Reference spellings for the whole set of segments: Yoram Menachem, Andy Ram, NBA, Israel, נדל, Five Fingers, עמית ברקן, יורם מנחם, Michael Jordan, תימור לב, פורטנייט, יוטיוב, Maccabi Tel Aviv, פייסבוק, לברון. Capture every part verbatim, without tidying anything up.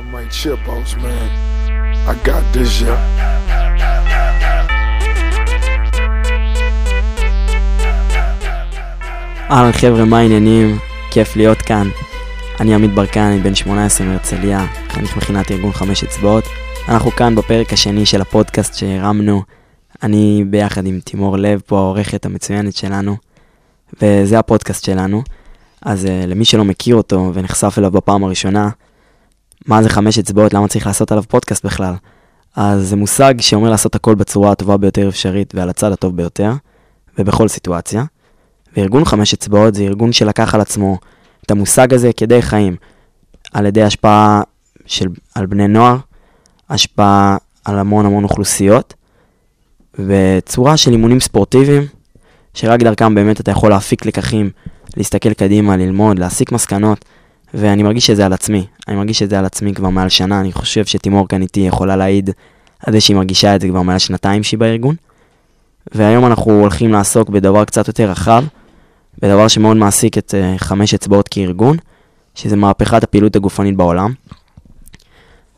I'm like chip outs, man. I got this, yeah. אהלן חבר'ה, מה העניינים? כיף להיות כאן. אני עמית ברקן, אני בן שמונה עשרה מהרצליה, חניך מכינת ארגון חמש אצבעות. אנחנו כאן בפרק השני של הפודקאסט שהרמנו. אני ביחד עם תימור לב פה, העורכת המצוינת שלנו, וזה הפודקאסט שלנו. אז למי שלא מכיר אותו ונחשף אליו בפעם הראשונה, מה זה חמש אצבעות, למה צריך לעשות עליו פודקאסט בכלל? אז זה מושג שאומר לעשות הכל בצורה הטובה ביותר אפשרית ועל הצד הטוב ביותר, ובכל סיטואציה. וארגון חמש אצבעות זה ארגון שלקח על עצמו את המושג הזה כדי חיים, על ידי השפעה של, על בני נוער, השפעה על המון המון אוכלוסיות, וצורה של אימונים ספורטיביים, שרק דרכם באמת אתה יכול להפיק לקחים, להסתכל קדימה, ללמוד, להסיק מסקנות, ואני מרגיש שזה על עצמי, אני מרגיש שזה על עצמי כבר מעל שנה, אני חושב שתימור כאן איתי יכולה להעיד על זה שהיא מרגישה את זה כבר מעל שנתיים שהיא בארגון, והיום אנחנו הולכים לעסוק בדבר קצת יותר רחב, בדבר שמאוד מעסיק את uh, חמש אצבעות כארגון, שזה מהפכת הפעילות הגופנית בעולם.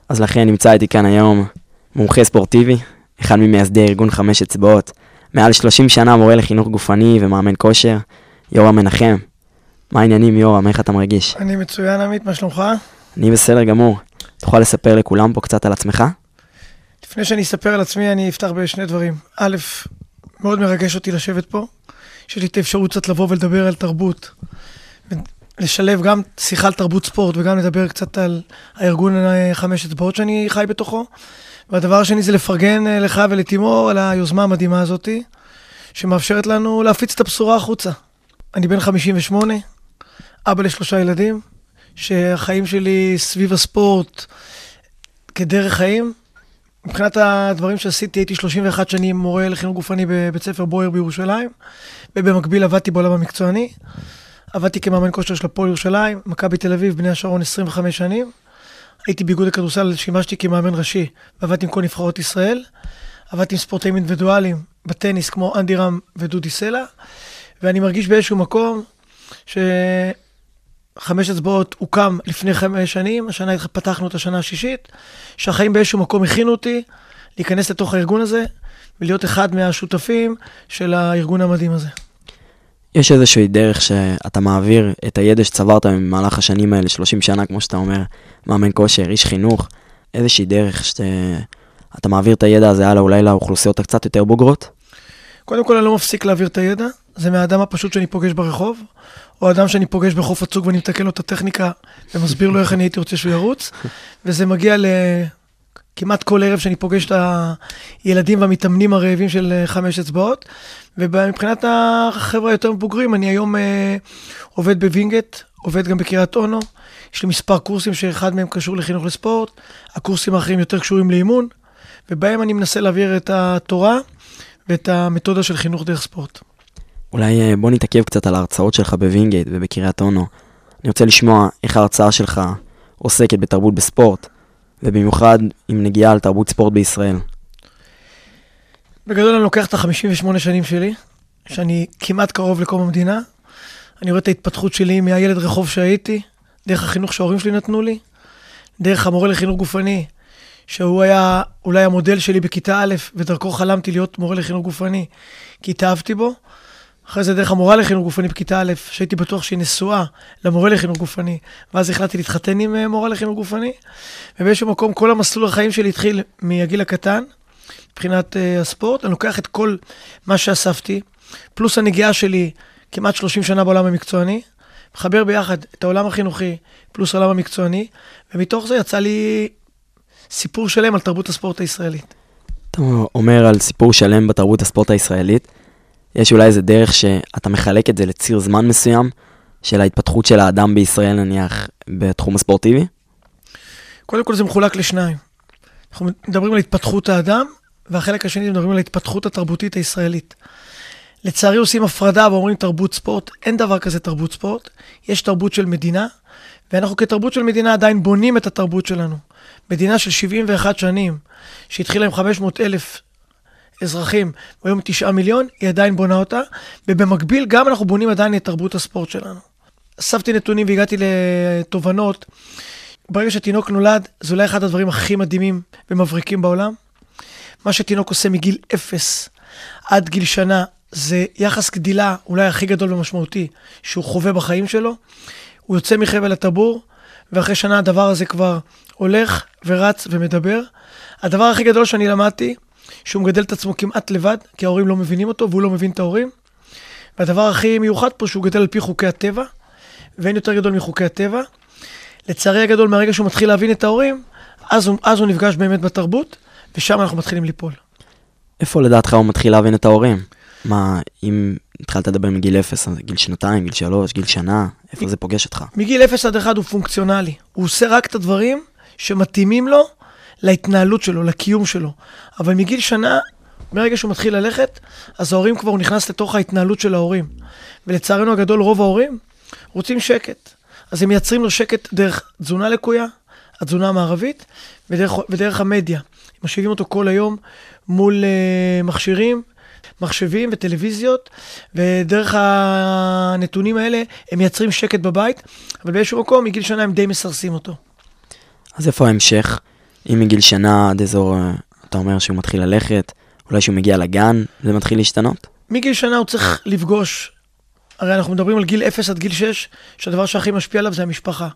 אז לכן נמצא איתי כאן היום מומחה ספורטיבי, אחד ממייסדי ארגון חמש אצבעות, מעל שלושים שנה מורה לחינוך גופני ומאמן כושר, יורם מנחם. מה העניינים יורם, איך אתה מרגיש? אני מצוין עמית, מה שלומך? אני בסדר גמור. תוכל לספר לכולם פה קצת על עצמך? לפני שאני אספר על עצמי, אני אפתח בשני דברים. א', מאוד מרגש אותי לשבת פה, שיש לי את האפשרות קצת לבוא ולדבר על תרבות, לשלב גם שיחה על תרבות ספורט, וגם לדבר קצת על הארגון חמש אצבעות שאני חי בתוכו. והדבר השני זה לפרגן לך ולתימור על היוזמה המדהימה הזאת, שמאפשרת לנו להפיץ את הבשורה החוצה. אני בן חמישים ושמונה, אבא לשלושה ילדים, שהחיים שלי סביב הספורט כדרך חיים. מבחינת הדברים שעשיתי, הייתי שלושים ואחת שנים מורה לחינוך גופני בבית ספר בויר בירושלים, ובמקביל עבדתי בעולם המקצועני. עבדתי כמאמן כושר של הפועל ירושלים, מכבי תל אביב, בני השרון עשרים וחמש שנים. הייתי באיגוד הכדורסל, שימשתי כמאמן ראשי, ועבדתי עם כל נבחרות ישראל. עבדתי עם ספורטאים אינדיבידואליים בטניס כמו אנדי רם ודודי סלע, ואני מרגיש באיזשהו מקום שחמש אצבעות הוקם לפני חמש שנים, השנה פתחנו את השנה השישית, שהחיים באיזשהו מקום הכינו אותי להיכנס לתוך הארגון הזה, ולהיות אחד מהשותפים של הארגון המדהים הזה. יש איזושהי דרך שאתה מעביר את הידע שצברת במהלך השנים האלה, שלושים שנה, כמו שאתה אומר, מאמן כושר, איש חינוך, איזושהי דרך שאתה מעביר את הידע הזה הלאה, אולי לאוכלוסיות הקצת יותר בוגרות? קודם כל, אני לא מפסיק להעביר את הידע, זה מהאדם הפשוט שאני פוגש ברחוב, או אדם שאני פוגש בחוף הצוג ואני מתקן לו את הטכניקה, ומסביר לו איך אני הייתי רוצה שהוא ירוץ, וזה מגיע לכמעט כל ערב שאני פוגש את הילדים והמתאמנים הרעבים של חמש אצבעות, ומבחינת החבר'ה היותר מבוגרים, אני היום אה, עובד בווינגט, עובד גם בקריית אונו, יש לי מספר קורסים שאחד מהם קשור לחינוך לספורט, הקורסים האחרים יותר קשורים לאימון, ובהם אני מנסה להעביר את התורה ואת המתודה של חינוך דרך ספורט. אולי בוא נתעכב קצת על ההרצאות שלך בווינגייט ובקריית אונו. אני רוצה לשמוע איך ההרצאה שלך עוסקת בתרבות בספורט, ובמיוחד עם נגיעה על תרבות ספורט בישראל. בגדול אני לוקח את ה-חמישים ושמונה שנים שלי, שאני כמעט קרוב לקום המדינה. אני רואה את ההתפתחות שלי מהילד רחוב שהייתי, דרך החינוך שההורים שלי נתנו לי, דרך המורה לחינוך גופני, שהוא היה אולי המודל שלי בכיתה א', ודרכו חלמתי להיות מורה לחינוך גופני, כי התאהבתי בו. אחרי זה דרך המורה לחינוך גופני בכיתה א', שהייתי בטוח שהיא נשואה למורה לחינוך גופני, ואז החלטתי להתחתן עם מורה לחינוך גופני, ובאיזשהו מקום כל המסלול החיים שלי התחיל מהגיל הקטן, מבחינת uh, הספורט. אני לוקח את כל מה שאספתי, פלוס הנגיעה שלי כמעט שלושים שנה בעולם המקצועני, מחבר ביחד את העולם החינוכי פלוס העולם המקצועני, ומתוך זה יצא לי סיפור שלם על תרבות הספורט הישראלית. אתה אומר על סיפור שלם בתרבות הספורט הישראלית, יש אולי איזה דרך שאתה מחלק את זה לציר זמן מסוים של ההתפתחות של האדם בישראל, נניח, בתחום הספורטיבי? קודם כל זה מחולק לשניים. אנחנו מדברים על התפתחות האדם, והחלק השני מדברים על ההתפתחות התרבותית הישראלית. לצערי עושים הפרדה ואומרים תרבות ספורט, אין דבר כזה תרבות ספורט, יש תרבות של מדינה, ואנחנו כתרבות של מדינה עדיין בונים את התרבות שלנו. מדינה של שבעים ואחת שנים, שהתחילה עם חמש מאות אלף אזרחים, והיום תשעה מיליון, היא עדיין בונה אותה, ובמקביל גם אנחנו בונים עדיין את תרבות הספורט שלנו. אספתי נתונים והגעתי לתובנות, ברגע שתינוק נולד, זה אולי אחד הדברים הכי מדהימים ומבריקים בעולם. מה שתינוק עושה מגיל אפס עד גיל שנה, זה יחס גדילה אולי הכי גדול ומשמעותי שהוא חווה בחיים שלו. הוא יוצא מחבל הטבור, ואחרי שנה הדבר הזה כבר הולך ורץ ומדבר. הדבר הכי גדול שאני למדתי, שהוא מגדל את עצמו כמעט לבד, כי ההורים לא מבינים אותו והוא לא מבין את ההורים. והדבר הכי מיוחד פה שהוא גדל על פי חוקי הטבע, ואין יותר גדול מחוקי הטבע. לצערי הגדול מהרגע שהוא מתחיל להבין את ההורים, אז הוא, אז הוא נפגש באמת בתרבות, ושם אנחנו מתחילים ליפול. איפה לדעתך הוא מתחיל להבין את ההורים? מה, אם התחלת לדבר מגיל אפס, גיל שנתיים, גיל שלוש, גיל שנה, איפה זה פוגש אותך? מגיל אפס עד אחד הוא פונקציונלי. הוא עושה רק את הדברים שמתאימים לו להתנהלות שלו, לקיום שלו. אבל מגיל שנה, מרגע שהוא מתחיל ללכת, אז ההורים כבר נכנס לתוך ההתנהלות של ההורים. ולצערנו הגדול, רוב ההורים רוצים שקט. אז הם מייצרים לו שקט דרך תזונה לקויה, התזונה המערבית, ודרך, ודרך המדיה. הם משאיבים אותו כל היום מול uh, מכשירים, מחשבים וטלוויזיות, ודרך הנתונים האלה הם מייצרים שקט בבית, אבל באיזשהו מקום מגיל שנה הם די מסרסים אותו. אז איפה ההמשך? אם מגיל שנה עד אזור, אתה אומר שהוא מתחיל ללכת, אולי שהוא מגיע לגן, זה מתחיל להשתנות? מגיל שנה הוא צריך לפגוש, הרי אנחנו מדברים על גיל אפס עד גיל שש, שהדבר שהכי משפיע עליו זה המשפחה.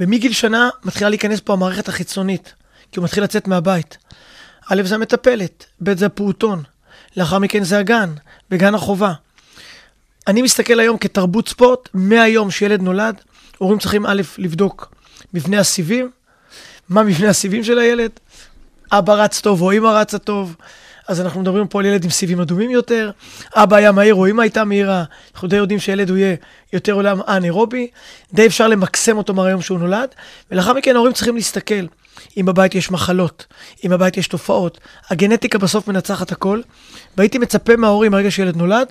ומגיל שנה מתחילה להיכנס פה המערכת החיצונית, כי הוא מתחיל לצאת מהבית. א' זה המטפלת, ב' זה הפעוטון, לאחר מכן זה הגן, בגן החובה. אני מסתכל היום כתרבות ספורט, מהיום שילד נולד, הורים צריכים א' לבדוק מבנה הסיבים, מה מבנה הסיבים של הילד, אבא רץ טוב או אמא רצה טוב, אז אנחנו מדברים פה על ילד עם סיבים אדומים יותר, אבא היה מהיר או אמא הייתה מהירה, אנחנו די יודעים שילד הוא יהיה יותר עולם אנאירובי, די אפשר למקסם אותו מהיום שהוא נולד, ולאחר מכן ההורים צריכים להסתכל, אם בבית יש מחלות, אם בבית יש תופעות, הגנטיקה בסוף מנצחת הכל, והייתי מצפה מההורים הרגע שילד נולד,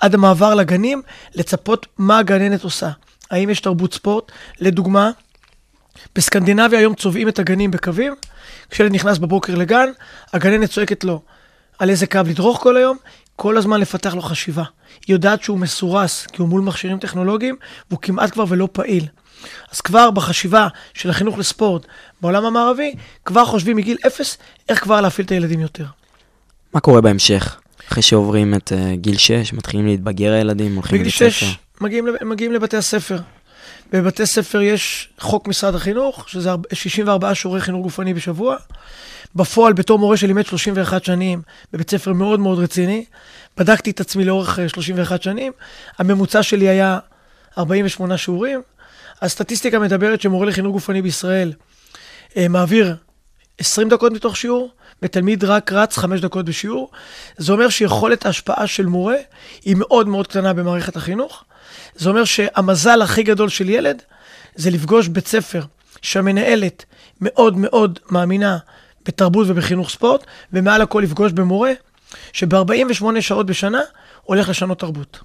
עד המעבר לגנים, לצפות מה הגננת עושה, האם יש תרבות ספורט, לדוגמה, בסקנדינביה היום צובעים את הגנים בקווים, כשילד נכנס בבוקר לגן, הגננת צועקת לו על איזה קו לדרוך כל היום, כל הזמן לפתח לו חשיבה. היא יודעת שהוא מסורס, כי הוא מול מכשירים טכנולוגיים, והוא כמעט כבר ולא פעיל. אז כבר בחשיבה של החינוך לספורט בעולם המערבי, כבר חושבים מגיל אפס איך כבר להפעיל את הילדים יותר. מה קורה בהמשך? אחרי שעוברים את uh, גיל שש, מתחילים להתבגר הילדים, הולכים בגיל שש, מגיעים, מגיעים לבתי הספר. בבתי ספר יש חוק משרד החינוך, שזה שישים וארבעה שיעורי חינוך גופני בשבוע. בפועל, בתור מורה שלימד שלושים ואחת שנים, בבית ספר מאוד מאוד רציני, בדקתי את עצמי לאורך שלושים ואחת שנים, הממוצע שלי היה ארבעים ושמונה שיעורים, הסטטיסטיקה מדברת שמורה לחינוך גופני בישראל מעביר עשרים דקות מתוך שיעור, ותלמיד רק רץ חמש דקות בשיעור, זה אומר שיכולת ההשפעה של מורה היא מאוד מאוד קטנה במערכת החינוך, זה אומר שהמזל הכי גדול של ילד זה לפגוש בית ספר שהמנהלת מאוד מאוד מאמינה בתרבות ובחינוך ספורט, ומעל הכל לפגוש במורה שב-ארבעים ושמונה שעות בשנה הולך לשנות תרבות.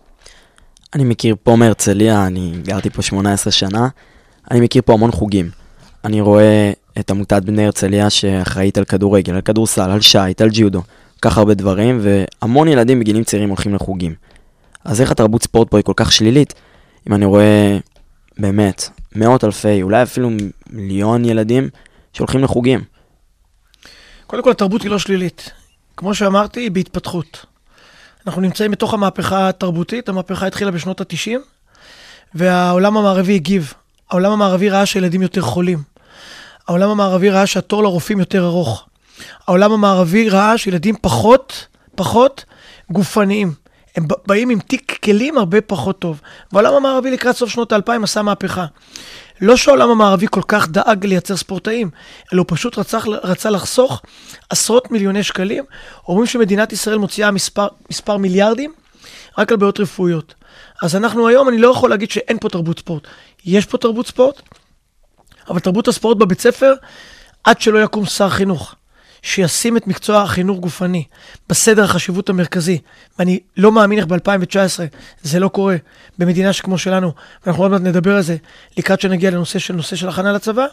אני מכיר פה מהרצליה, אני גרתי פה שמונה עשרה שנה, אני מכיר פה המון חוגים. אני רואה את עמותת בני הרצליה שאחראית על כדורגל, על כדורסל, על שייט, על ג'יודו, כך הרבה דברים, והמון ילדים בגילים צעירים הולכים לחוגים. אז איך התרבות ספורט פה היא כל כך שלילית? אם אני רואה באמת מאות אלפי, אולי אפילו מיליון ילדים שהולכים לחוגים. קודם כל, התרבות היא לא שלילית. כמו שאמרתי, היא בהתפתחות. אנחנו נמצאים בתוך המהפכה התרבותית, המהפכה התחילה בשנות ה-תשעים, והעולם המערבי הגיב. העולם המערבי ראה שילדים יותר חולים. העולם המערבי ראה שהתור לרופאים יותר ארוך. העולם המערבי ראה שילדים פחות, פחות גופניים. הם באים עם תיק כלים הרבה פחות טוב. והעולם המערבי לקראת סוף שנות ה-אלפיים עשה מהפכה. לא שהעולם המערבי כל כך דאג לייצר ספורטאים, אלא הוא פשוט רצה, רצה לחסוך עשרות מיליוני שקלים. אומרים שמדינת ישראל מוציאה מספר, מספר מיליארדים רק על בעיות רפואיות. אז אנחנו היום, אני לא יכול להגיד שאין פה תרבות ספורט. יש פה תרבות ספורט, אבל תרבות הספורט בבית ספר, עד שלא יקום שר חינוך, שישים את מקצוע החינוך גופני בסדר החשיבות המרכזי, ואני לא מאמין איך ב-אלפיים תשע עשרה זה לא קורה במדינה שכמו שלנו, ואנחנו עוד מעט נדבר על זה לקראת שנגיע לנושא של נושא של הכנה לצבא.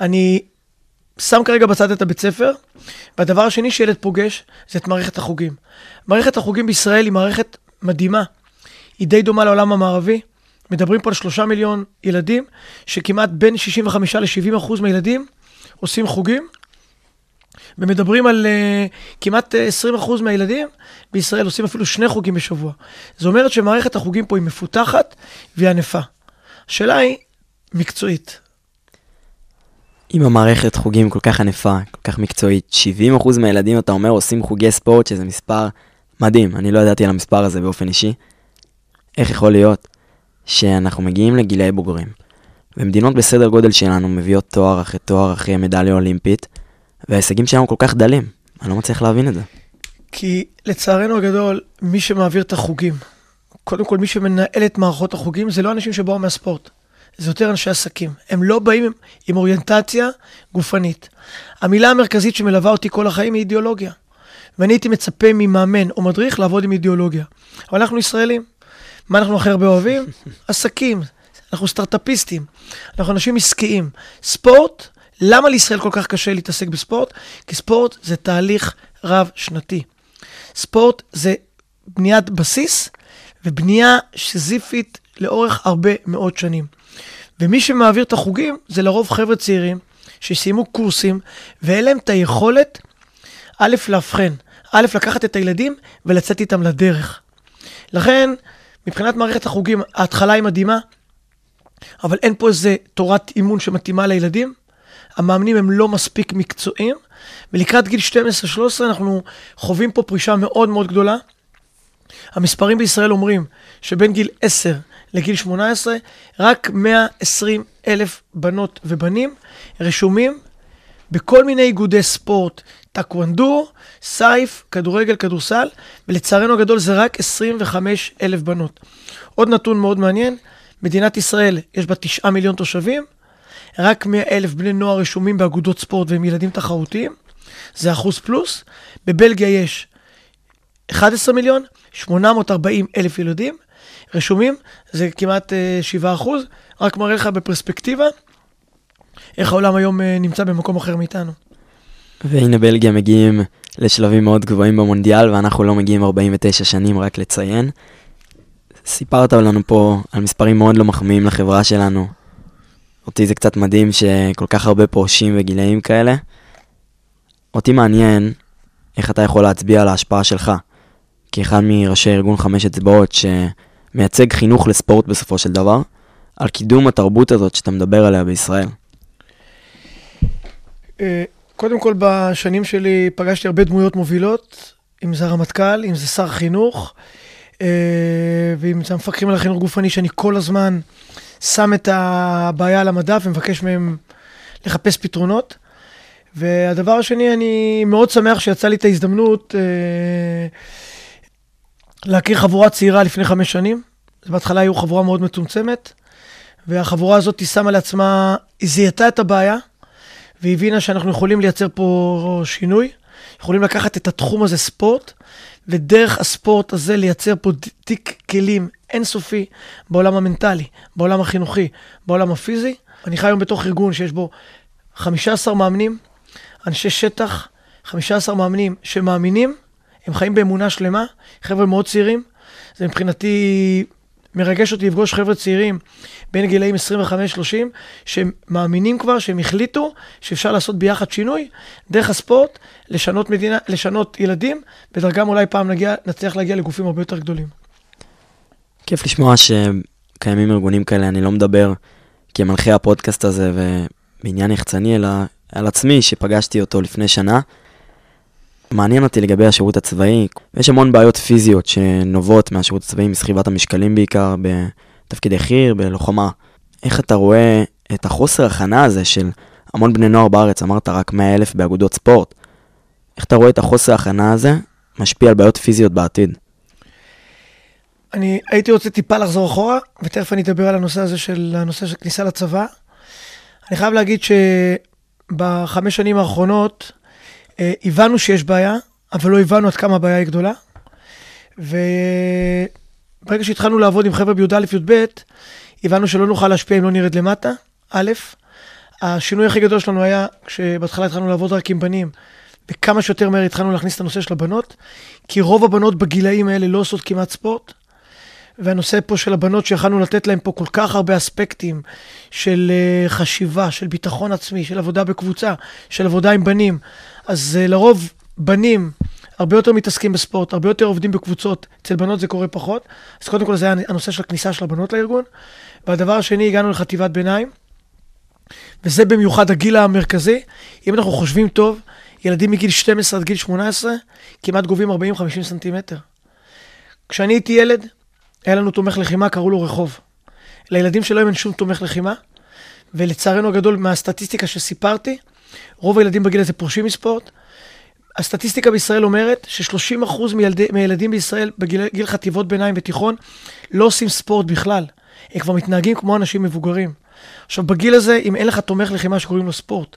אני שם כרגע בצד את הבית ספר, והדבר השני שילד פוגש זה את מערכת החוגים. מערכת החוגים בישראל היא מערכת מדהימה, היא די דומה לעולם המערבי, מדברים פה על שלושה מיליון ילדים, שכמעט בין שישים וחמישה ל-שבעים אחוז מהילדים עושים חוגים, ומדברים על uh, כמעט עשרים אחוז מהילדים בישראל עושים אפילו שני חוגים בשבוע. זאת אומרת שמערכת החוגים פה היא מפותחת והיא ענפה. השאלה היא מקצועית. אם המערכת חוגים כל כך ענפה, כל כך מקצועית, שבעים אחוז מהילדים, אתה אומר, עושים חוגי ספורט, שזה מספר מדהים. אני לא ידעתי על המספר הזה באופן אישי. איך יכול להיות שאנחנו מגיעים לגילאי בוגרים, ומדינות בסדר גודל שלנו מביאות תואר אחרי תואר אחרי מדליה אולימפית, וההישגים שלנו כל כך דלים? אני לא מצליח להבין את זה. כי לצערנו הגדול, מי שמעביר את החוגים, קודם כל מי שמנהל את מערכות החוגים, זה לא אנשים שבאו מהספורט. זה יותר אנשי עסקים. הם לא באים עם אוריינטציה גופנית. המילה המרכזית שמלווה אותי כל החיים היא אידיאולוגיה. ואני הייתי מצפה ממאמן או מדריך לעבוד עם אידיאולוגיה. אבל אנחנו ישראלים. מה אנחנו אחר באוהבים? עסקים. אנחנו סטארט-אפיסטים. אנחנו אנשים עסקיים. ספורט, למה לישראל כל כך קשה להתעסק בספורט? כי ספורט זה תהליך רב-שנתי. ספורט זה בניית בסיס ובנייה שזיפית לאורך הרבה מאוד שנים. ומי שמעביר את החוגים זה לרוב חבר'ה צעירים שסיימו קורסים, ואלה הם את היכולת א' להבחן, א' לקחת את הילדים ולצאת איתם לדרך. לכן, מבחינת מערכת החוגים, ההתחלה היא מדהימה, אבל אין פה איזה תורת אימון שמתאימה לילדים. המאמנים הם לא מספיק מקצועיים, ולקראת גיל שתים עשרה שלוש עשרה אנחנו חווים פה פרישה מאוד מאוד גדולה. המספרים בישראל אומרים שבין גיל עשר לגיל שמונה עשרה, רק מאה ועשרים אלף בנות ובנים רשומים בכל מיני איגודי ספורט, טקוונדו, סייף, כדורגל, כדורסל, ולצערנו הגדול זה רק עשרים וחמישה אלף בנות. עוד נתון מאוד מעניין, מדינת ישראל יש בה תשעה מיליון תושבים, רק מאה אלף בני נוער רשומים באגודות ספורט והם ילדים תחרותיים, זה אחוז פלוס. בבלגיה יש אחד עשר מיליון, שמונה מאות וארבעים אלף ילדים רשומים, זה כמעט שבעה אחוז, רק מראה לך בפרספקטיבה, איך העולם היום נמצא במקום אחר מאיתנו. והנה בלגיה מגיעים לשלבים מאוד גבוהים במונדיאל, ואנחנו לא מגיעים ארבעים ותשע שנים, רק לציין. סיפרת לנו פה על מספרים מאוד לא מחמיאים לחברה שלנו. אותי זה קצת מדהים שכל כך הרבה פורשים וגילאים כאלה. אותי מעניין איך אתה יכול להצביע על ההשפעה שלך, כאחד מראשי ארגון חמש אצבעות ש... מייצג חינוך לספורט בסופו של דבר, על קידום התרבות הזאת שאתה מדבר עליה בישראל. קודם כל, בשנים שלי פגשתי הרבה דמויות מובילות, אם זה הרמטכ"ל, אם זה שר חינוך, ואם זה המפקחים על החינוך גופני, שאני כל הזמן שם את הבעיה על המדף ומבקש מהם לחפש פתרונות. והדבר השני, אני מאוד שמח שיצא לי את ההזדמנות להכיר חבורה צעירה לפני חמש שנים, בהתחלה היו חבורה מאוד מצומצמת, והחבורה הזאת שמה לעצמה, היא זיהתה את הבעיה, והבינה שאנחנו יכולים לייצר פה שינוי, יכולים לקחת את התחום הזה ספורט, ודרך הספורט הזה לייצר פה תיק כלים אינסופי, בעולם המנטלי, בעולם החינוכי, בעולם הפיזי. אני חי היום בתוך ארגון שיש בו חמישה עשר מאמנים, אנשי שטח, חמישה עשר מאמנים שמאמינים, הם חיים באמונה שלמה, חבר'ה מאוד צעירים, זה מבחינתי מרגש אותי לפגוש חבר'ה צעירים בין גילאים עשרים וחמש שלושים, שהם מאמינים כבר, שהם החליטו שאפשר לעשות ביחד שינוי, דרך הספורט, לשנות מדינה, לשנות ילדים, בדרגם אולי פעם נגיע, נצליח להגיע לגופים הרבה יותר גדולים. כיף לשמוע שקיימים ארגונים כאלה, אני לא מדבר כמנחה הפודקאסט הזה ובעניין יחצני, אלא על עצמי שפגשתי אותו לפני שנה, מעניין אותי לגבי השירות הצבאי, יש המון בעיות פיזיות שנובעות מהשירות הצבאי, מסחיבת המשקלים בעיקר, בתפקידי חיר, בלוחמה. איך אתה רואה את החוסר ההכנה הזה של המון בני נוער בארץ, אמרת רק מאה אלף באגודות ספורט, איך אתה רואה את החוסר ההכנה הזה משפיע על בעיות פיזיות בעתיד? אני הייתי רוצה טיפה לחזור אחורה, ותכף אני אדבר על הנושא הזה של הנושא של כניסה לצבא. אני חייב להגיד שבחמש שנים האחרונות, הבנו שיש בעיה, אבל לא הבנו עד כמה הבעיה היא גדולה. וברגע שהתחלנו לעבוד עם חבר'ה בי"א י"ב, הבנו שלא נוכל להשפיע אם לא נרד למטה. א', השינוי הכי גדול שלנו היה, כשבהתחלה התחלנו לעבוד רק עם בנים, וכמה שיותר מהר התחלנו להכניס את הנושא של הבנות, כי רוב הבנות בגילאים האלה לא עושות כמעט ספורט, והנושא פה של הבנות שיכלנו לתת להם פה כל כך הרבה אספקטים של חשיבה, של ביטחון עצמי, של עבודה בקבוצה, של עבודה עם בנים. אז לרוב בנים הרבה יותר מתעסקים בספורט, הרבה יותר עובדים בקבוצות, אצל בנות זה קורה פחות. אז קודם כל זה היה הנושא של הכניסה של הבנות לארגון. והדבר השני, הגענו לחטיבת ביניים, וזה במיוחד הגיל המרכזי. אם אנחנו חושבים טוב, ילדים מגיל שתים עשרה עד גיל שמונה עשרה, כמעט גובים ארבעים חמישים סנטימטר. כשאני הייתי ילד, היה לנו תומך לחימה, קראו לו רחוב. לילדים שלהם אין שום תומך לחימה, ולצערנו הגדול, מהסטטיסטיקה שסיפרתי, רוב הילדים בגיל הזה פורשים מספורט. הסטטיסטיקה בישראל אומרת ש-שלושים אחוז מהילדים בישראל בגיל חטיבות ביניים ותיכון לא עושים ספורט בכלל. הם כבר מתנהגים כמו אנשים מבוגרים. עכשיו, בגיל הזה, אם אין לך תומך לחימה שקוראים לו ספורט,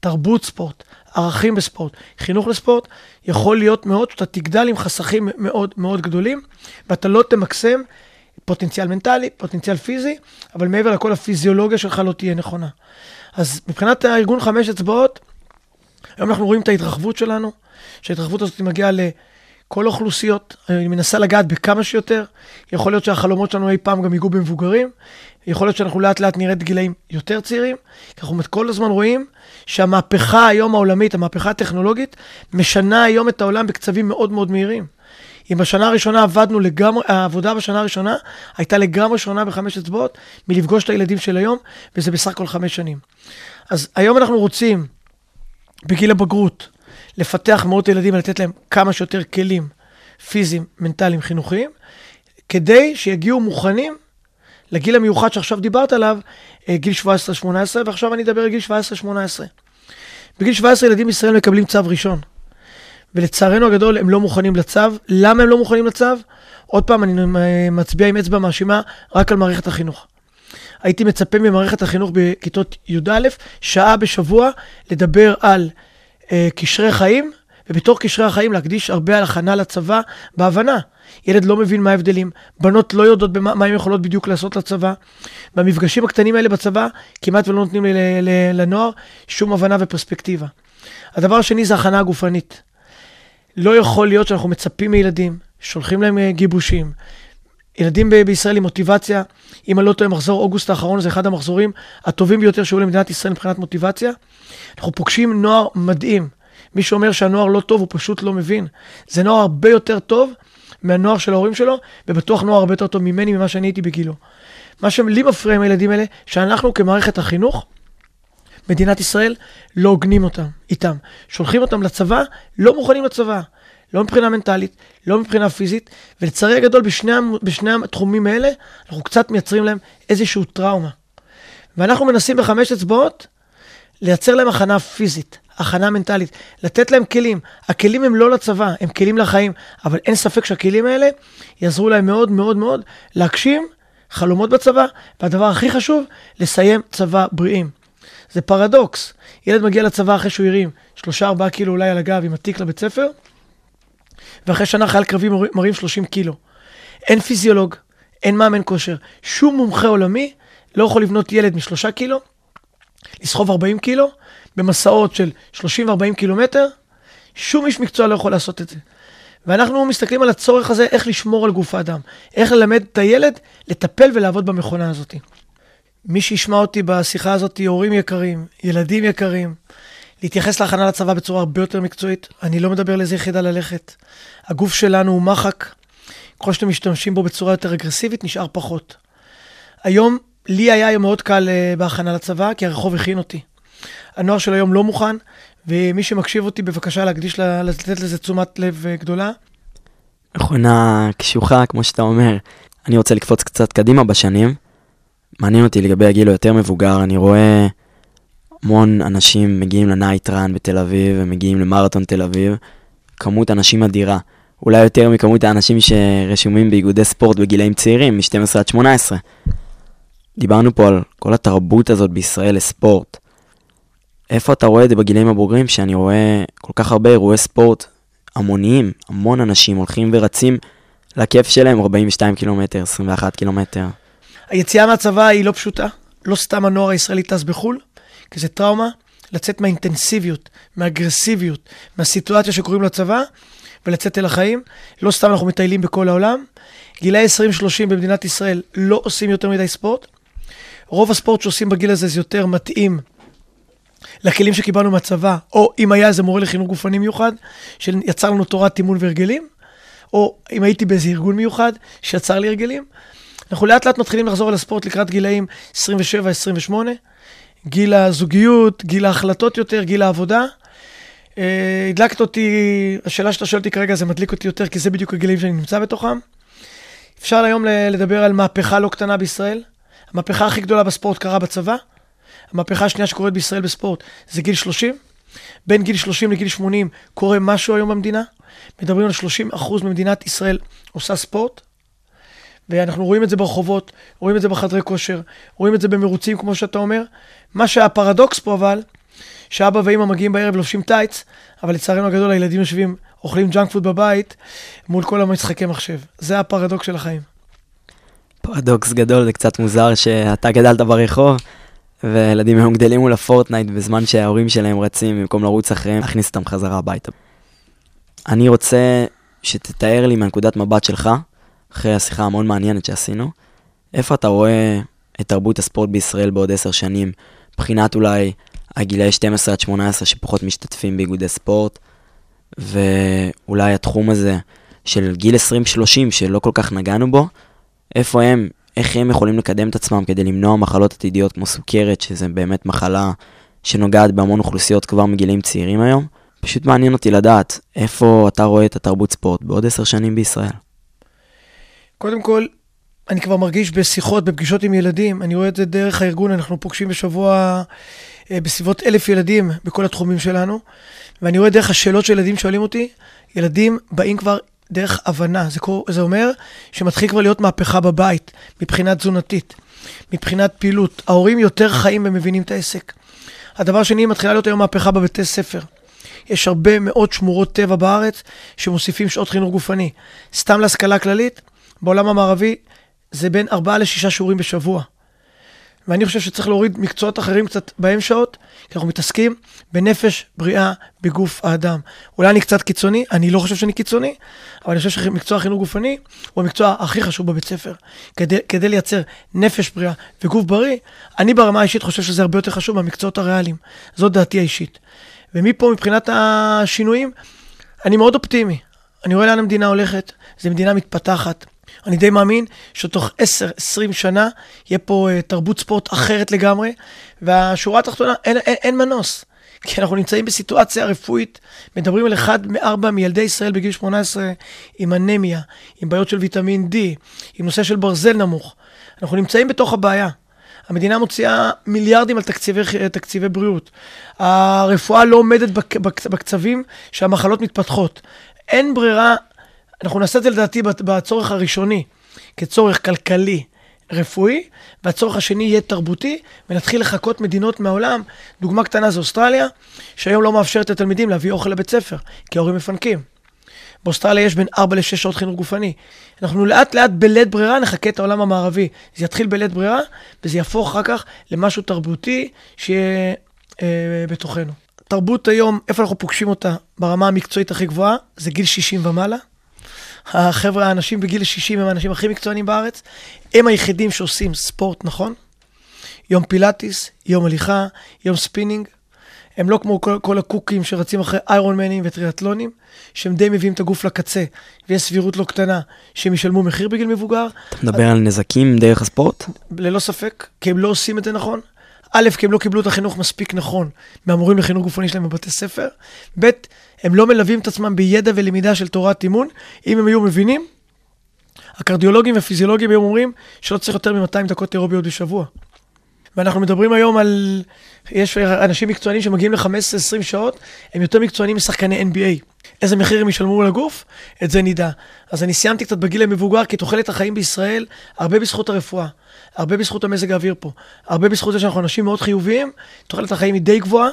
תרבות ספורט, ערכים בספורט, חינוך לספורט, יכול להיות מאוד שאתה תגדל עם חסכים מאוד מאוד גדולים, ואתה לא תמקסם פוטנציאל מנטלי, פוטנציאל פיזי, אבל מעבר לכל הפיזיולוגיה שלך לא תהיה נכונה. אז מבחינת הארגון חמש אצבעות, היום אנחנו רואים את ההתרחבות שלנו, שההתרחבות הזאת מגיעה לכל אוכלוסיות, אני מנסה לגעת בכמה שיותר, יכול להיות שהחלומות שלנו אי פעם גם יגעו במבוגרים, יכול להיות שאנחנו לאט לאט נראית גילאים יותר צעירים, כי אנחנו כל הזמן רואים שהמהפכה היום העולמית, המהפכה הטכנולוגית, משנה היום את העולם בקצבים מאוד מאוד מהירים. אם בשנה הראשונה עבדנו לגמרי, העבודה בשנה הראשונה הייתה לגמרי שונה בחמש אצבעות, מלפגוש את הילדים של היום, וזה בסך כל חמש שנים. אז היום אנחנו רוצים בגיל הבגרות, לפתח מאוד ילדים, לתת להם כמה שיותר כלים פיזיים, מנטליים, חינוכיים, כדי שיגיעו מוכנים לגיל המיוחד שעכשיו דיברת עליו, גיל שבע עשרה שמונה עשרה, ועכשיו אני אדבר על גיל שבע עשרה שמונה עשרה. בגיל שבע עשרה ילדים בישראל מקבלים צו ראשון, ולצערנו הגדול הם לא מוכנים לצו. למה הם לא מוכנים לצו? עוד פעם, אני מצביע עם אצבע מאשימה רק על מערכת החינוך. הייתי מצפה ממערכת החינוך בכיתות י' שעה בשבוע לדבר על אה, קשרי חיים, ובתוך קשרי החיים להקדיש הרבה על הכנה לצבא בהבנה. ילד לא מבין מה ההבדלים, בנות לא יודעות במה, מה הן יכולות בדיוק לעשות לצבא. במפגשים הקטנים האלה בצבא כמעט ולא נותנים ל- ל- ל- לנוער שום הבנה ופרספקטיבה. הדבר השני זה הכנה הגופנית. לא יכול להיות שאנחנו מצפים מילדים, שולחים להם גיבושים, ילדים בישראל עם מוטיבציה, אם אני לא טועה, מחזור אוגוסט האחרון, זה אחד המחזורים הטובים ביותר שהיו למדינת ישראל מבחינת מוטיבציה. אנחנו פוגשים נוער מדהים. מי שאומר שהנוער לא טוב, הוא פשוט לא מבין. זה נוער הרבה יותר טוב מהנוער של ההורים שלו, ובטוח נוער הרבה יותר טוב ממני, ממה שאני הייתי בגילו. מה שלי מפריע עם הילדים האלה, שאנחנו כמערכת החינוך, מדינת ישראל, לא הוגנים אותם, איתם. שולחים אותם לצבא, לא מוכנים לצבא. לא מבחינה מנטלית, לא מבחינה פיזית, ולצערי הגדול בשני, בשני התחומים האלה, אנחנו קצת מייצרים להם איזשהו טראומה. ואנחנו מנסים בחמש אצבעות, לייצר להם הכנה פיזית, הכנה מנטלית, לתת להם כלים. הכלים הם לא לצבא, הם כלים לחיים, אבל אין ספק שהכלים האלה יעזרו להם מאוד מאוד מאוד להגשים חלומות בצבא, והדבר הכי חשוב, לסיים צבא בריאים. זה פרדוקס. ילד מגיע לצבא אחרי שהוא ירים, שלושה ארבעה קילו אולי על הגב, עם התיק לבית ספר, ואחרי שנה חייל קרבי מרים שלושים קילו. אין פיזיולוג, אין מאמן כושר, שום מומחה עולמי לא יכול לבנות ילד משלושה קילו, לסחוב ארבעים קילו, במסעות של שלושים וארבעים קילומטר, שום איש מקצוע לא יכול לעשות את זה. ואנחנו מסתכלים על הצורך הזה, איך לשמור על גוף האדם, איך ללמד את הילד, לטפל ולעבוד במכונה הזאת. מי שישמע אותי בשיחה הזאת, הורים יקרים, ילדים יקרים, להתייחס להכנה לצבא בצורה הרבה יותר מקצועית. אני לא מדבר לאיזה יחידה ללכת. הגוף שלנו הוא מחק. כל שאתם משתמשים בו בצורה יותר אגרסיבית, נשאר פחות. היום, לי היה היום מאוד קל בהכנה לצבא, כי הרחוב הכין אותי. הנוער של היום לא מוכן, ומי שמקשיב אותי, בבקשה להקדיש, לתת לזה תשומת לב גדולה. נכונה קשוחה, כמו שאתה אומר. אני רוצה לקפוץ קצת קדימה בשנים. מעניין אותי לגבי הגיל היותר מבוגר, אני רואה המון אנשים מגיעים לנייטרן בתל אביב, ומגיעים למרתון תל אביב, כמות אנשים אדירה. אולי יותר מכמות האנשים שרשומים באיגודי ספורט בגילאים צעירים, מ-שתים עשרה עד שמונה עשרה. דיברנו פה על כל התרבות הזאת בישראל לספורט. איפה אתה רואה את זה בגילאים הבוגרים, שאני רואה כל כך הרבה אירועי ספורט המוניים, המון אנשים הולכים ורצים לכיף שלהם, ארבעים ושתיים קילומטר, עשרים ואחד קילומטר. היציאה מהצבא היא לא פשוטה, לא סתם הנוער הישראלי טס בחול, כי זה טראומה, לצאת מהאינטנסיביות, מהאגרסיביות, מהסיטואציה שקוראים לצבא, ולצאת אל החיים. לא סתם אנחנו מטיילים בכל העולם. גילי עשרים שלושים במדינת ישראל לא עושים יותר מדי ספורט. רוב הספורט שעושים בגיל הזה זה יותר מתאים לכלים שקיבלנו מהצבא, או אם היה זה מורה לחינוך גופני מיוחד, שיצר לנו תורת אימון והרגלים, או אם הייתי באיזה ארגון מיוחד, שיצר לי הרגלים. אנחנו לאט לאט מתחילים לחזור על הספורט לקראת גילאים עשרים ושבע עשרים ושמונה, גיל הזוגיות, גיל ההחלטות יותר, גיל העבודה. הדלקת אותי, השאלה שאתה שואלתי כרגע זה מדליק אותי יותר, כי זה בדיוק הגילאים שאני נמצא בתוכם. אפשר היום לדבר על מהפכה לא קטנה בישראל. המהפכה הכי גדולה בספורט קרה בצבא. המהפכה השנייה שקורית בישראל בספורט זה גיל שלושים. בין גיל שלושים לגיל שמונים קורה משהו היום במדינה. מדברים על שלושים אחוז ממדינת ישראל עושה ספורט. ואנחנו רואים את זה ברחובות, רואים את זה בחדרי כושר, רואים את זה במרוצים כמו שאתה אומר. מה שהפרדוקס פה אבל, שאבא ואמא מגיעים בערב לובשים טייץ, אבל לצערנו הגדול הילדים יושבים, אוכלים ג'אנק פוד בבית, מול כל המשחקי מחשב. זה הפרדוקס של החיים. פרדוקס גדול, זה קצת מוזר שאתה גדלת ברחוב, וילדים הם גדלים מול הפורטנייט בזמן שההורים שלהם רצים, במקום לרוץ אחריהם, להכניס אותם חזרה הביתה. אני רוצה שתתאר לי מנקודת מבט שלך, אחרי השיחה המון מעניינת שעשינו, איפה אתה רואה את תרבות הספורט בישראל בעוד עשר שנים, מבחינת אולי הגילאי שתים עשרה עד שמונה עשרה שפחות משתתפים באיגודי ספורט, ואולי התחום הזה של גיל עשרים שלושים שלא כל כך נגענו בו, איפה הם, איך הם יכולים לקדם את עצמם כדי למנוע מחלות עתידיות כמו סוכרת, שזה באמת מחלה שנוגעת בהמון אוכלוסיות כבר מגילים צעירים היום. פשוט מעניין אותי לדעת איפה אתה רואה את התרבות ספורט בעוד עשר שנים בישראל. קודם כל, אני כבר מרגיש בשיחות, בפגישות עם ילדים, אני רואה את זה דרך הארגון, אנחנו פוגשים בשבוע בסביבות אלף ילדים בכל התחומים שלנו, ואני רואה דרך השאלות שילדים שואלים אותי, ילדים באים כבר דרך הבנה, זה, קור... זה אומר שמתחיל כבר להיות מהפכה בבית, מבחינת תזונתית, מבחינת פעילות, ההורים יותר חיים ומבינים את העסק. הדבר שני, מתחילה להיות היום מהפכה בבתי ספר. יש הרבה מאוד שמורות טבע בארץ שמוסיפים שעות חינוך גופני. סתם להשכלה כללית, בעולם המערבי זה בין ארבעה לשישה שיעורים בשבוע. ואני חושב שצריך להוריד מקצועות אחרים קצת בהם שעות, כי אנחנו מתעסקים בנפש בריאה, בגוף האדם. אולי אני קצת קיצוני, אני לא חושב שאני קיצוני, אבל אני חושב שמקצוע החינוך גופני הוא המקצוע הכי חשוב בבית ספר. כדי, כדי לייצר נפש בריאה וגוף בריא, אני ברמה האישית חושב שזה הרבה יותר חשוב מהמקצועות הריאליים. זאת דעתי האישית. ומפה מבחינת השינויים, אני מאוד אופטימי. אני רואה לאן המדינה הולכת, זו מדינה מתפתחת. אני די מאמין שתוך עשר עשרים שנה יהיה פה תרבות ספורט אחרת לגמרי, והשורה התחתונה, אין, אין, אין מנוס, כי אנחנו נמצאים בסיטואציה רפואית, מדברים על אחד מארבע מילדי ישראל בגיל שמונה עשרה עם אנמיה, עם בעיות של ויטמין D, עם נושא של ברזל נמוך. אנחנו נמצאים בתוך הבעיה. המדינה מוציאה מיליארדים על תקציבי, תקציבי בריאות. הרפואה לא עומדת בקצבים שהמחלות מתפתחות. אין ברירה, אנחנו נעשה את זה לדעתי בצורך הראשוני, כצורך כלכלי רפואי, והצורך השני יהיה תרבותי, ונתחיל לחכות מדינות מהעולם. דוגמה קטנה זה אוסטרליה, שהיום לא מאפשרת לתלמידים להביא אוכל לבית ספר, כי ההורים מפנקים. באוסטרליה יש בין ארבע לשש שעות חינוך גופני. אנחנו לאט לאט בלית ברירה נחכה את העולם המערבי. זה יתחיל בלית ברירה, וזה יהפוך אחר כך למשהו תרבותי שיהיה אה, בתוכנו. תרבות היום, איפה אנחנו פוגשים אותה ברמה המקצועית הכי גבוהה, זה גיל שישים ומעלה. החבר'ה, האנשים בגיל שישים הם האנשים הכי מקצוענים בארץ, הם היחידים שעושים ספורט נכון, יום פילאטיס, יום הליכה, יום ספינינג, הם לא כמו כל, כל הקוקים שרצים אחרי איירון מנים וטריאטלונים, שהם די מביאים את הגוף לקצה, ויש סבירות לא קטנה שהם ישלמו מחיר בגיל מבוגר. אתה מדבר על נזקים דרך הספורט? ללא ספק, כי הם לא עושים את זה נכון. א', כי הם לא קיבלו את החינוך מספיק נכון מהמורים לחינוך גופני שלהם בבתי ספר. ב', הם לא מלווים את עצמם בידע ולמידה של תורת אימון. אם הם היו מבינים, הקרדיולוגים והפיזיולוגים היום אומרים שלא צריך יותר מ-מאתיים דקות אירוביות בשבוע. ואנחנו מדברים היום על... יש אנשים מקצוענים שמגיעים ל-חמש עשרה עד עשרים שעות, הם יותר מקצוענים משחקני אן בי איי. איזה מחיר הם ישלמו לגוף? את זה נדע. אז אני סיימתי קצת בגיל המבוגר, כי תוחלת החיים בישראל הרבה בזכות הרפואה, הרבה בזכות המזג האוויר פה, הרבה בזכות זה שאנחנו אנשים מאוד חיוביים, תוחלת החיים היא די גבוהה,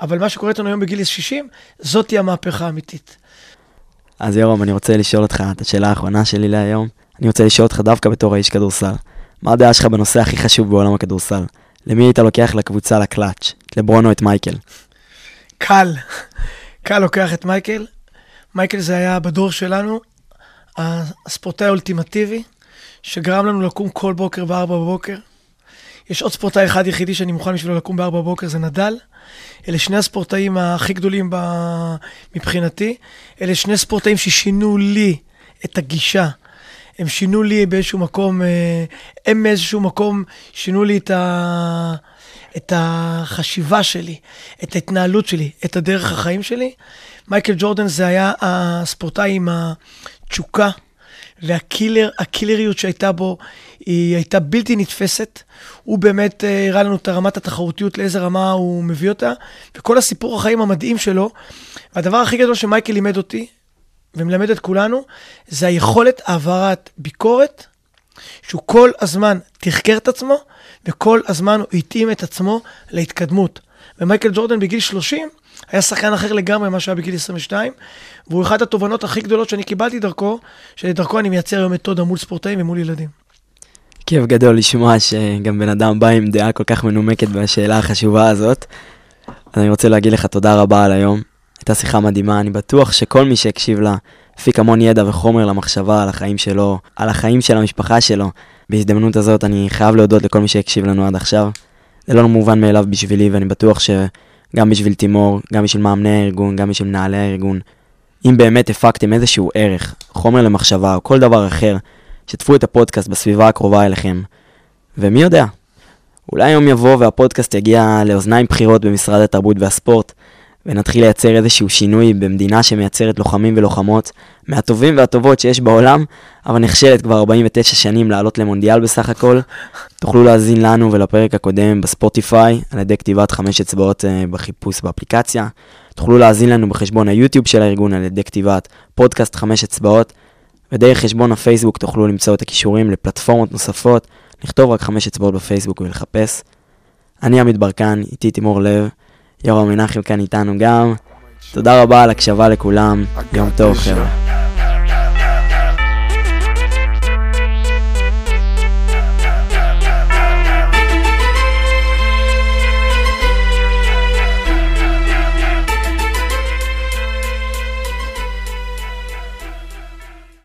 אבל מה שקורה לנו היום בגיל שישים, זאת היא המהפכה האמיתית. אז יורם, אני רוצה לשאול אותך את השאלה האחרונה שלי להיום, אני רוצה לשאול אותך דווקא בתור האיש כדורסל. מה הדעה שלך בנושא הכי חשוב בעולם הכדורסל? למי היית לוקח לקבוצה לקלאץ', לברון או את מייקל? קל. קל לוקח את מייקל, מייקל זה היה בדור שלנו, הספורטאי האולטימטיבי, שגרם לנו לקום כל בוקר בארבע בבוקר. יש עוד ספורטאי אחד יחידי שאני מוכן בשבילו לקום בארבע בבוקר, זה נדל. אלה שני הספורטאים הכי גדולים ב... מבחינתי. אלה שני ספורטאים ששינו לי את הגישה. הם שינו לי באיזשהו מקום, הם מאיזשהו מקום שינו לי את ה... את החשיבה שלי, את ההתנהלות שלי, את הדרך החיים שלי. מייקל ג'ורדן זה היה הספורטאי עם התשוקה, והקילר, הקילריות שהייתה בו, היא הייתה בלתי נתפסת. הוא באמת הראה לנו את רמת התחרותיות, לאיזה רמה הוא מביא אותה, וכל הסיפור החיים המדהים שלו. הדבר הכי גדול שמייקל לימד אותי, ומלמד את כולנו, זה היכולת העברת ביקורת, שהוא כל הזמן תחקר את עצמו, וכל הזמן הוא התאים את עצמו להתקדמות. ומייקל ג'ורדן בגיל שלושים, היה שחקן אחר לגמרי ממה שהיה בגיל עשרים ושתיים, והוא אחת התובנות הכי גדולות שאני קיבלתי דרכו, שלדרכו אני מייצר היום מתודה מול ספורטאים ומול ילדים. כיף גדול לשמוע שגם בן אדם בא עם דעה כל כך מנומקת בשאלה החשובה הזאת. אז אני רוצה להגיד לך תודה רבה על היום. הייתה שיחה מדהימה, אני בטוח שכל מי שהקשיב לה, הפיק המון ידע וחומר למחשבה על החיים שלו, על החיים של המשפחה שלו. בהזדמנות הזאת אני חייב להודות לכל מי שהקשיב לנו עד עכשיו. זה לא מובן מאליו בשבילי, ואני בטוח שגם בשביל תימור, גם בשביל מאמני הארגון, גם בשביל מנהלי הארגון, אם באמת הפקתם איזשהו ערך, חומר למחשבה או כל דבר אחר, שתפו את הפודקאסט בסביבה הקרובה אליכם. ומי יודע? אולי יום יבוא והפודקאסט יגיע לאוזניים בחירות במשרד התרבות והספורט, ונתחיל לייצר איזשהו שינוי במדינה שמייצרת לוחמים ולוחמות מהטובים והטובות שיש בעולם, אבל נכשלת כבר ארבעים ותשע שנים לעלות למונדיאל בסך הכל. תוכלו להזין לנו ולפרק הקודם בספוטיפיי, על ידי כתיבת חמש אצבעות בחיפוש באפליקציה. תוכלו להזין לנו בחשבון היוטיוב של הארגון, על ידי כתיבת פודקאסט חמש אצבעות, ודרך חשבון הפייסבוק תוכלו למצוא את הכישורים לפלטפורמות נוספות, לכתוב רק חמש אצבעות בפייסבוק ולחפש. אני עמית ברקן, איתי תימור לב, יורם מנחם כאן איתנו גם. תודה רבה על הקשבה לכולם. יום טוב, חבר'ה.